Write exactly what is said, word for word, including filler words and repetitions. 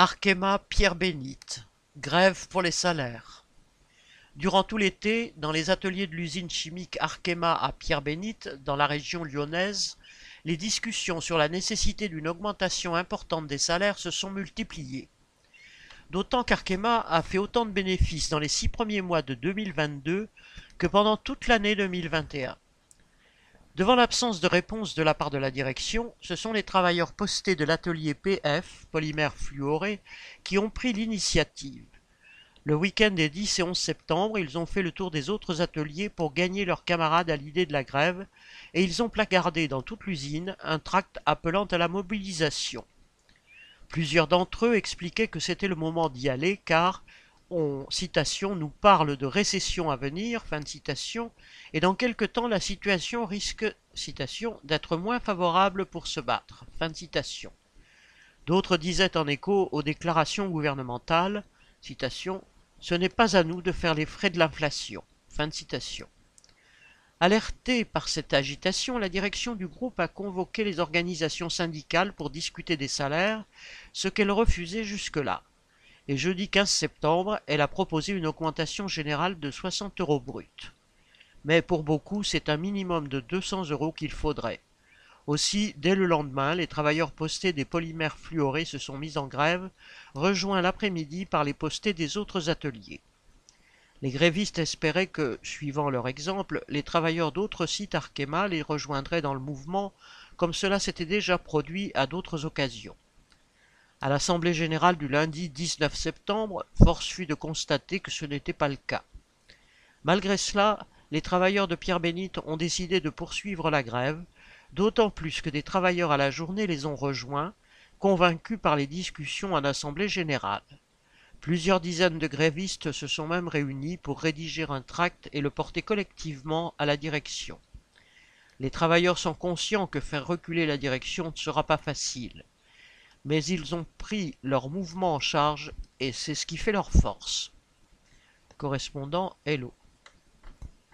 Arkema, Pierre-Bénite. Grève pour les salaires. Durant tout l'été, dans les ateliers de l'usine chimique Arkema à Pierre-Bénite, dans la région lyonnaise, les discussions sur la nécessité d'une augmentation importante des salaires se sont multipliées. D'autant qu'Arkema a fait autant de bénéfices dans les six premiers mois de deux mille vingt-deux que pendant toute l'année deux mille vingt et un. Devant l'absence de réponse de la part de la direction, ce sont les travailleurs postés de l'atelier P F, polymère fluoré, qui ont pris l'initiative. Le week-end des dix et onze septembre, ils ont fait le tour des autres ateliers pour gagner leurs camarades à l'idée de la grève, et ils ont placardé dans toute l'usine un tract appelant à la mobilisation. Plusieurs d'entre eux expliquaient que c'était le moment d'y aller car on, citation, nous parle de récession à venir, fin de citation, et dans quelque temps la situation risque, citation, d'être moins favorable pour se battre, fin de citation. D'autres disaient en écho aux déclarations gouvernementales, citation, ce n'est pas à nous de faire les frais de l'inflation, fin de citation. Alertée par cette agitation, la direction du groupe a convoqué les organisations syndicales pour discuter des salaires, ce qu'elle refusait jusque-là. Et jeudi quinze septembre, elle a proposé une augmentation générale de soixante euros bruts. Mais pour beaucoup, c'est un minimum de deux cents euros qu'il faudrait. Aussi, dès le lendemain, les travailleurs postés des polymères fluorés se sont mis en grève, rejoints l'après-midi par les postés des autres ateliers. Les grévistes espéraient que, suivant leur exemple, les travailleurs d'autres sites Arkema les rejoindraient dans le mouvement, comme cela s'était déjà produit à d'autres occasions. À l'Assemblée générale du lundi dix-neuf septembre, force fut de constater que ce n'était pas le cas. Malgré cela, les travailleurs de Pierre-Bénite ont décidé de poursuivre la grève, d'autant plus que des travailleurs à la journée les ont rejoints, convaincus par les discussions en Assemblée générale. Plusieurs dizaines de grévistes se sont même réunis pour rédiger un tract et le porter collectivement à la direction. Les travailleurs sont conscients que faire reculer la direction ne sera pas facile. Mais ils ont pris leur mouvement en charge et c'est ce qui fait leur force. Correspondant Hello.